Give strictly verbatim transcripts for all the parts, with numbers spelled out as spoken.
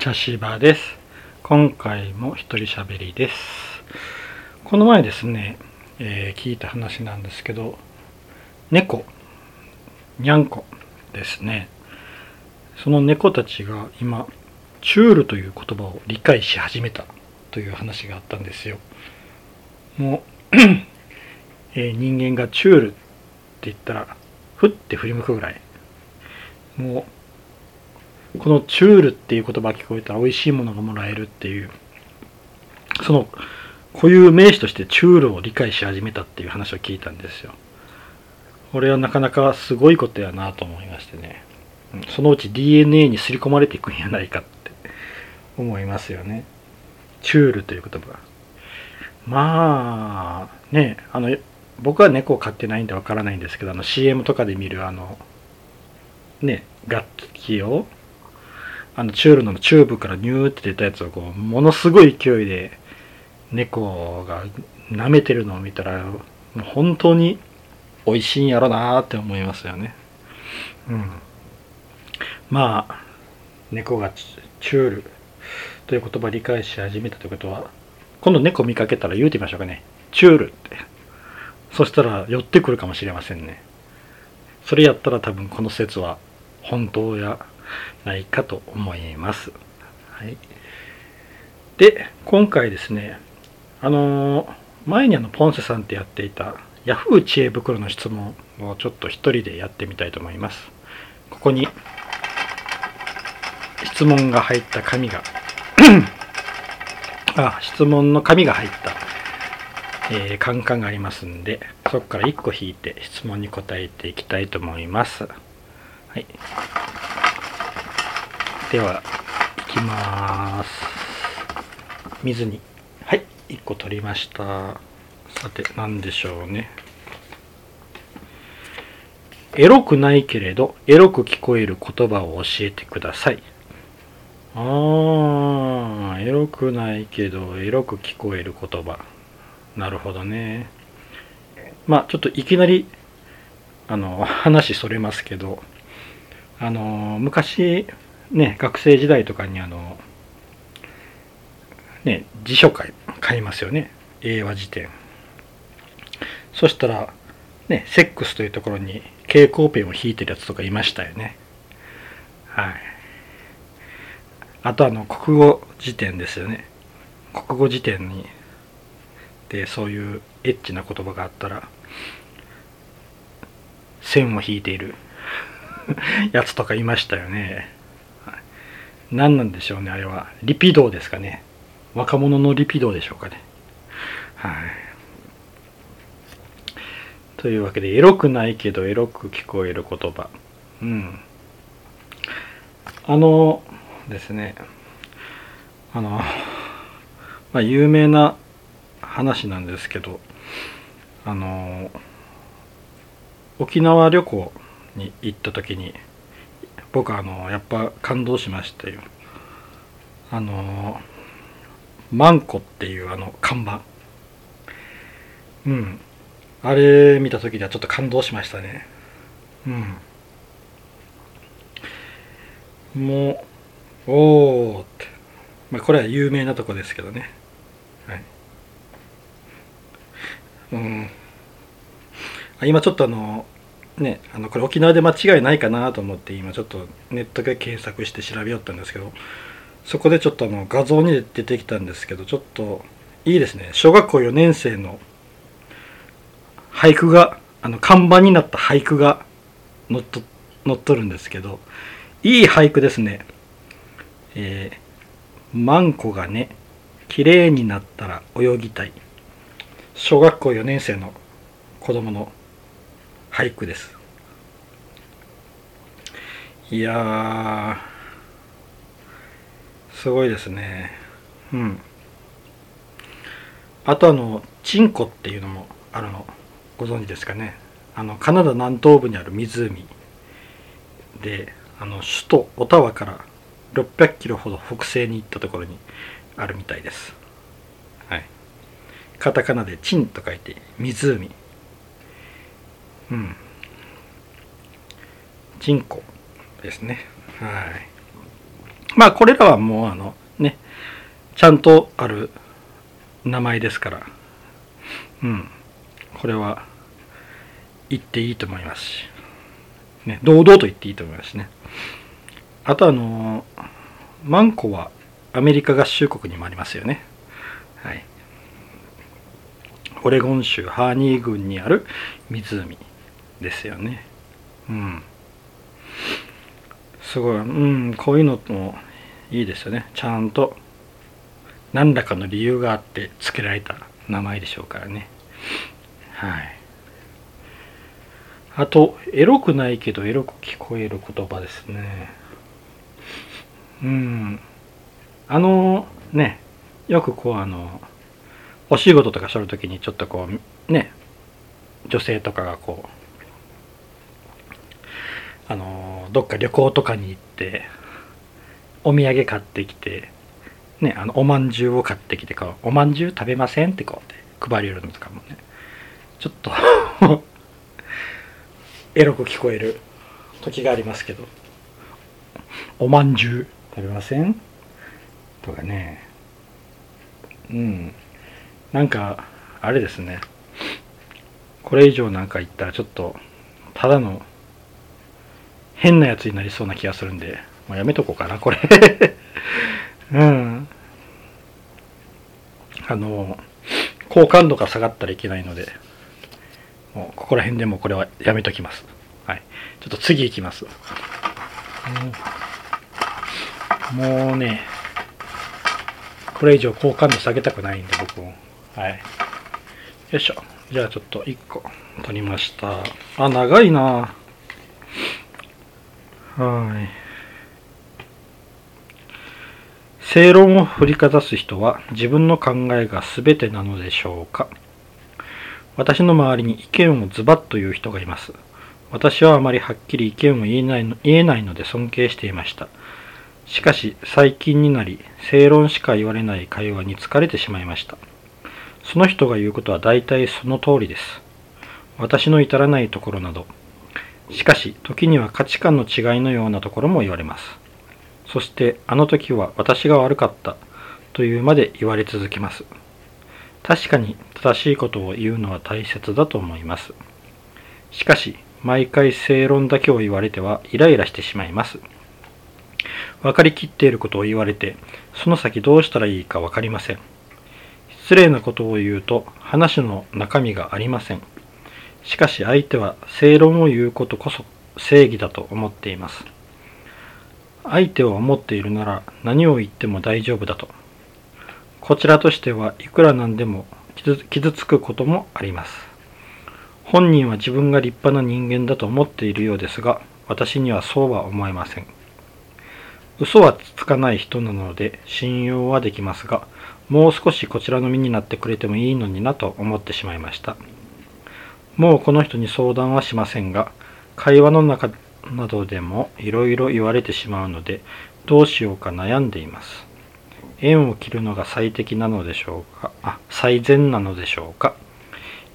茶芝です。今回も一人喋りです。この前ですね、えー、聞いた話なんですけど、猫にゃんこですね、その猫たちが今チュールという言葉を理解し始めたという話があったんですよ。もう、えー、人間がチュールって言ったらふって振り向くぐらい、もうこのチュールっていう言葉聞こえたら美味しいものがもらえるっていう、その固有名詞としてチュールを理解し始めたっていう話を聞いたんですよ。これはなかなかすごいことやなと思いましてね、そのうち ディーエヌエー に刷り込まれていくんやないかって思いますよね。チュールという言葉、まあね、あの僕は猫を飼ってないんでわからないんですけど、あの シーエム とかで見るあのね楽器をあのチュールのチューブからニューって出たやつをこうものすごい勢いで猫が舐めてるのを見たら、もう本当に美味しいんやろなーって思いますよね。うん。まあ猫がチュールという言葉を理解し始めたということは、今度猫見かけたら言うてみましょうかね。チュールって。そしたら寄ってくるかもしれませんね。それやったら多分この説は本当やないかと思います。はい。で、今回ですね、あのー、前にあのポンセさんってやっていたヤフー知恵袋の質問をちょっと一人でやってみたいと思います。ここに質問が入った紙があ、質問の紙が入った、えー、カンカンがありますんで、そこからいっこ引いて質問に答えていきたいと思います。はい。では、いきます。水に。はい、いっこ取りました。さて、何でしょうね。エロくないけれど、エロく聞こえる言葉を教えてください。あー、エロくないけど、エロく聞こえる言葉。なるほどね。まあ、ちょっといきなり、あの、話それますけど、あの、昔、ね、学生時代とかにあの、ね、辞書買い、買いますよね。英和辞典。そしたら、ね、セックスというところに蛍光ペンを引いてるやつとかいましたよね。はい。あとあの、国語辞典ですよね。国語辞典に、で、そういうエッチな言葉があったら、線を引いているやつとかいましたよね。何なんでしょうね、あれは。リピドーですかね。若者のリピドーでしょうかね。はい。というわけで、エロくないけどエロく聞こえる言葉。うん。あのですね、あの、まあ、有名な話なんですけど、あの、沖縄旅行に行った時に、僕はあのやっぱ感動しましたよ。あのマンコっていうあの看板、うん、あれ見た時にはちょっと感動しましたね。うん、もうおーって、まあこれは有名なとこですけどね。はい。うん。今ちょっとあの。ね、あのこれ沖縄で間違いないかなと思って今ちょっとネットで検索して調べよったんですけど、そこでちょっとあの画像に出てきたんですけど、ちょっといいですね。小学校よねん生の俳句があの看板になった俳句が載っと、載っとるんですけど、いい俳句ですね。えー、マンコがね綺麗になったら泳ぎたい、小学校よねん生の子供の俳句です。いやーすごいですね。うん。あとあのチンコっていうのもあるのご存知ですかね。あのカナダ南東部にある湖で、あの首都オタワからろっぴゃくキロほど北西に行ったところにあるみたいです。はい。カタカナでチンと書いて湖。うん、チンコですね。はい。まあこれらはもうあのねちゃんとある名前ですから、うん、これは言っていいと思いますし、ね、堂々と言っていいと思いますしね。あとあのマンコはアメリカ合衆国にもありますよね。はい。オレゴン州ハーニー郡にある湖ですよね。うん。すごい、うん、こういうのもいいですよね。ちゃんと何らかの理由があって付けられた名前でしょうからね。はい。あと、エロくないけどエロく聞こえる言葉ですね。うん。あのね、よくこうあのお仕事とかするときにちょっとこうね女性とかがこうあのどっか旅行とかに行ってお土産買ってきてねあのおまんじゅうを買ってきてこうおまんじゅう食べませんってこうって配り寄るのとかもねちょっとエロく聞こえる時がありますけどおまんじゅう食べませんとかね、うん、なんかあれですね。これ以上なんか言ったらちょっとただの変なやつになりそうな気がするんで、もうやめとこうかなこれ。うん。あの好感度が下がったらいけないので、もうここら辺でもこれはやめときます。はい。ちょっと次行きます。うん、もうね。これ以上好感度下げたくないんで僕もはいよいしょ。じゃあちょっといっこ取りました。あ長いなぁ。はい。正論を振りかざす人は自分の考えが全てなのでしょうか。私の周りに意見をズバッと言う人がいます。私はあまりはっきり意見を言えないの、言えないので尊敬していました。しかし最近になり正論しか言われない会話に疲れてしまいました。その人が言うことは大体その通りです。私の至らないところなど、しかし時には価値観の違いのようなところも言われます。そしてあの時は私が悪かったというまで言われ続けます。確かに正しいことを言うのは大切だと思います。しかし毎回正論だけを言われてはイライラしてしまいます。分かりきっていることを言われて、その先どうしたらいいか分かりません。失礼なことを言うと、話の中身がありません。しかし相手は正論を言うことこそ正義だと思っています。相手を思っているなら何を言っても大丈夫だと。こちらとしてはいくらなんでも傷、傷つくこともあります。本人は自分が立派な人間だと思っているようですが、私にはそうは思えません。嘘はつかない人なので信用はできますが、もう少しこちらの身になってくれてもいいのになと思ってしまいました。もうこの人に相談はしませんが、会話の中などでもいろいろ言われてしまうので、どうしようか悩んでいます。縁を切るのが最適なのでしょうか、あ、最善なのでしょうか。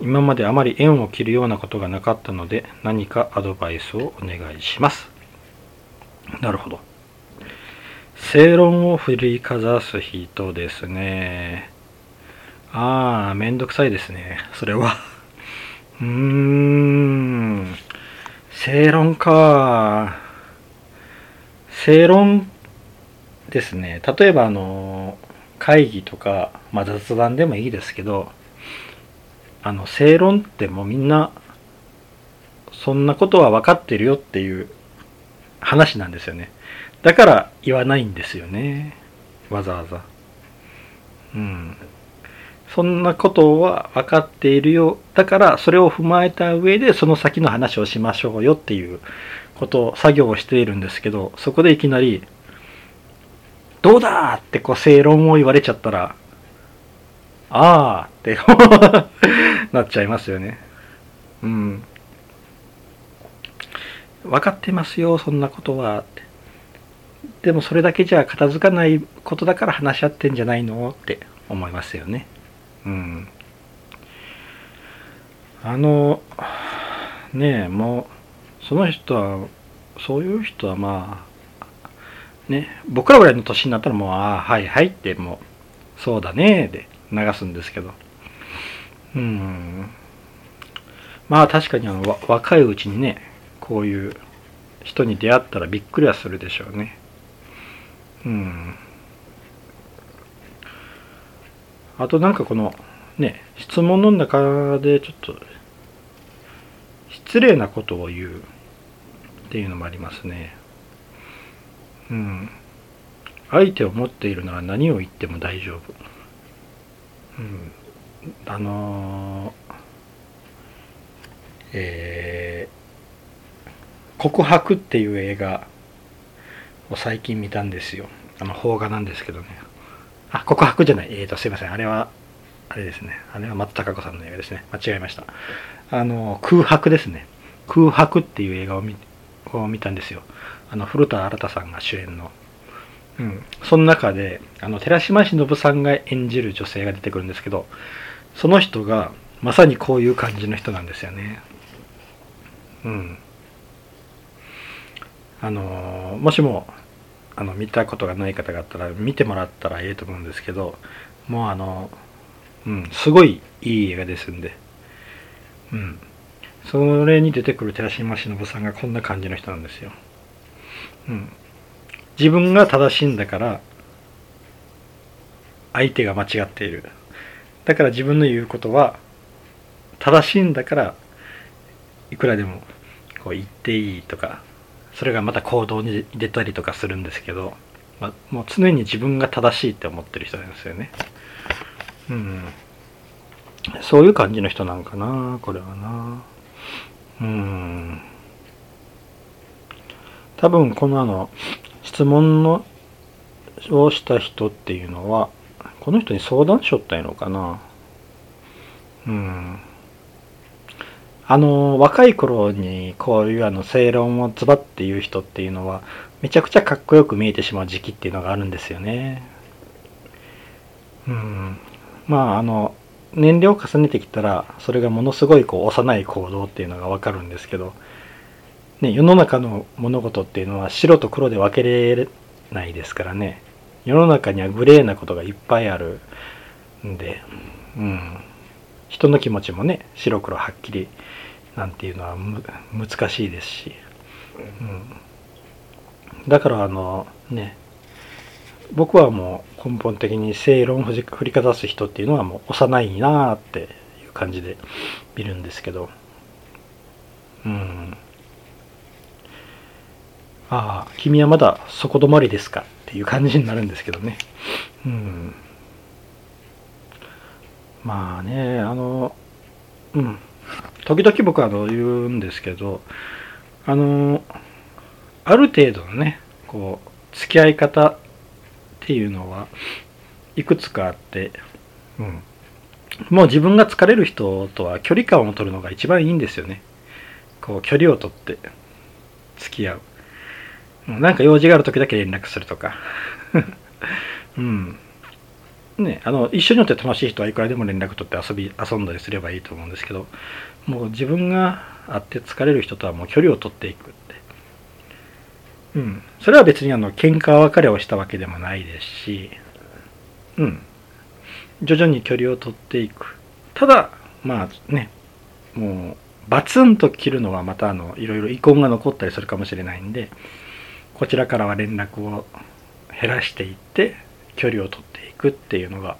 今まであまり縁を切るようなことがなかったので、何かアドバイスをお願いします。なるほど。正論を振りかざす人ですね。ああ、めんどくさいですね。それは。うーん。正論か。正論ですね。例えば、あの、会議とか、まあ、雑談でもいいですけど、あの、正論ってもうみんな、そんなことは分かってるよっていう話なんですよね。だから言わないんですよね。わざわざ。うん。そんなことは分かっているよ。だからそれを踏まえた上でその先の話をしましょうよっていうことを作業をしているんですけど、そこでいきなり、どうだってこう正論を言われちゃったら、あーってなっちゃいますよね。うん。分かってますよ、そんなことはって。でもそれだけじゃ片付かないことだから話し合ってんじゃないのって思いますよね。うん。あのねえもうその人はそういう人はまあね、僕らぐらいの年になったらもう、ああ、はいはいって、もう、そうだねーで流すんですけど。うん。まあ確かにあの若いうちにね、こういう人に出会ったらびっくりはするでしょうね。うん。あとなんかこの、ね、質問の中でちょっと、失礼なことを言うっていうのもありますね。うん。相手を持っているなら何を言っても大丈夫。うん。あのー、えー、告白っていう映画を最近見たんですよ。あの、邦画なんですけどね。あ、告白じゃない。えーと、すいません。あれは、あれですね。あれは松たか子さんの映画ですね。間違えました。あの、空白ですね。空白っていう映画を見、を見たんですよ。あの、古田新太さんが主演の。うん。その中で、あの、寺島しのぶさんが演じる女性が出てくるんですけど、その人が、まさにこういう感じの人なんですよね。うん。あの、もしも、あの、見たことがない方があったら、見てもらったらええと思うんですけど、もうあの、うん、すごいいい映画ですんで。うん。それに出てくる寺島しのぶさんがこんな感じの人なんですよ。うん。自分が正しいんだから、相手が間違っている。だから自分の言うことは、正しいんだから、いくらでもこう言っていいとか、それがまた行動に出たりとかするんですけど、まあ、もう常に自分が正しいって思ってる人なんですよね。うん。そういう感じの人なんかな、これはな。うん。多分このあの、質問のをした人っていうのは、この人に相談しよったんやろうかな。うん。あの、若い頃にこういうあの、正論をズバッて言う人っていうのは、めちゃくちゃかっこよく見えてしまう時期っていうのがあるんですよね。うん。まああの、年齢を重ねてきたら、それがものすごいこう幼い行動っていうのがわかるんですけど、ね、世の中の物事っていうのは白と黒で分けれないですからね。世の中にはグレーなことがいっぱいあるんで、うん、人の気持ちもね、白黒はっきりなんていうのはむ難しいですし、うん、だからあのね、僕はもう根本的に正論を振りかざす人っていうのはもう幼いなーっていう感じで見るんですけど、うん、ああ、君はまだそこ止まりですかっていう感じになるんですけどね、うん、まあね、あの、うん、時々僕は言うんですけど、あの、ある程度のね、こう付き合い方っていうのはいくつかあって、うん、もう自分が疲れる人とは距離感を取るのが一番いいんですよね。こう距離を取って付き合う。なんか用事がある時だけ連絡するとか、うんね、あの一緒によって楽しい人はいくらでも連絡取って遊び遊んだりすればいいと思うんですけど、もう自分が会って疲れる人とはもう距離を取っていくって。うん、それは別にあの喧嘩別れをしたわけでもないですし、うん、徐々に距離を取っていく。ただまあね、もうバツンと切るのはまたあのいろいろ遺恨が残ったりするかもしれないんで、こちらからは連絡を減らしていって距離を取っていくっていうのが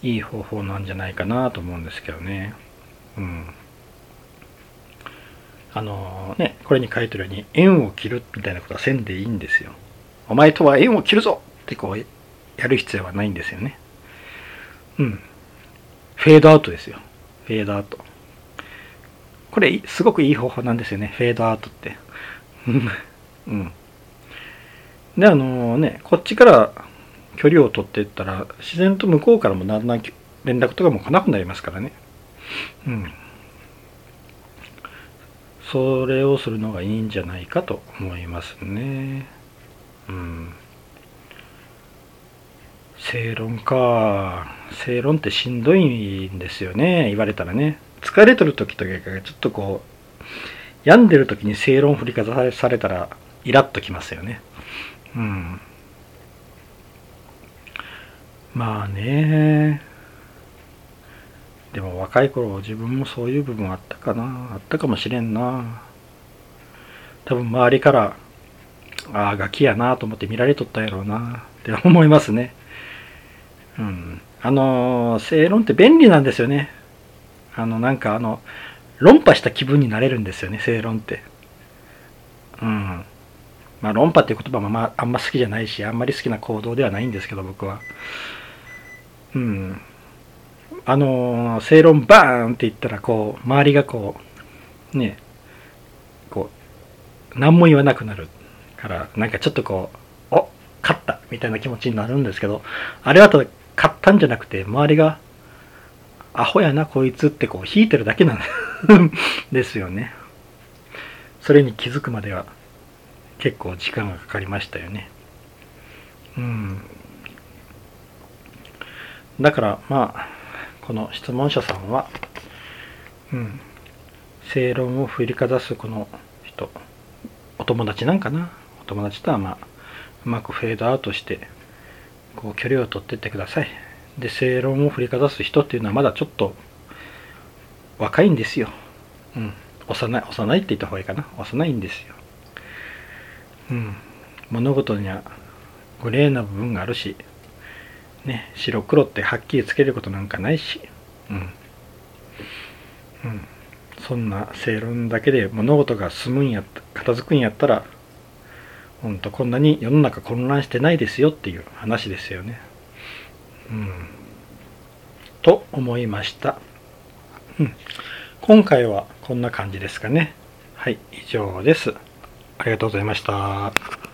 いい方法なんじゃないかなと思うんですけどね。うん。あのね、これに書いてるように縁を切るみたいなことはせんでいいんですよ。お前とは縁を切るぞってこうやる必要はないんですよね。うん。フェードアウトですよ。フェードアウト。これすごくいい方法なんですよね。フェードアウトって。うん。で、あのね、こっちから距離を取っていったら自然と向こうからもだんだん連絡とかも来なくなりますからね。うん。それをするのがいいんじゃないかと思いますね。うん。正論か。正論ってしんどいんですよね。言われたらね。疲れとる時とかがちょっとこう、病んでる時に正論振りかざされたらイラッときますよね。ううん、まあね、でも若い頃自分もそういう部分あったかな、あったかもしれんな。多分周りからああガキやなと思って見られとったやろうなって思いますね。うん、あの正論って便利なんですよね。あのなんかあの論破した気分になれるんですよね、正論って。うん。まあ論破っていう言葉も、まあ、あんま好きじゃないし、あんまり好きな行動ではないんですけど、僕は。うん。あの正論バーンって言ったら、こう周りがこうね、こう何も言わなくなるから、なんかちょっとこうお勝ったみたいな気持ちになるんですけど、あれはただ勝ったんじゃなくて、周りがアホやなこいつってこう引いてるだけなんですよね。それに気づくまでは結構時間がかかりましたよね。うん。だからまあこの質問者さんは、うん、正論を振りかざすこの人、お友達なんかな、お友達とはまあうまくフェードアウトしてこう距離を取ってってください。で正論を振りかざす人っていうのはまだちょっと若いんですよ。うん、幼い幼いって言った方がいいかな、幼いんですよ。うん、物事にはグレーな部分があるし。ね、白黒ってはっきりつけることなんかないし、うんうん、そんな正論だけで物事が進むんや片付くんやったら、ほんとこんなに世の中混乱してないですよっていう話ですよね、うん、と思いました、うん、今回はこんな感じですかね。はい、以上です。ありがとうございました。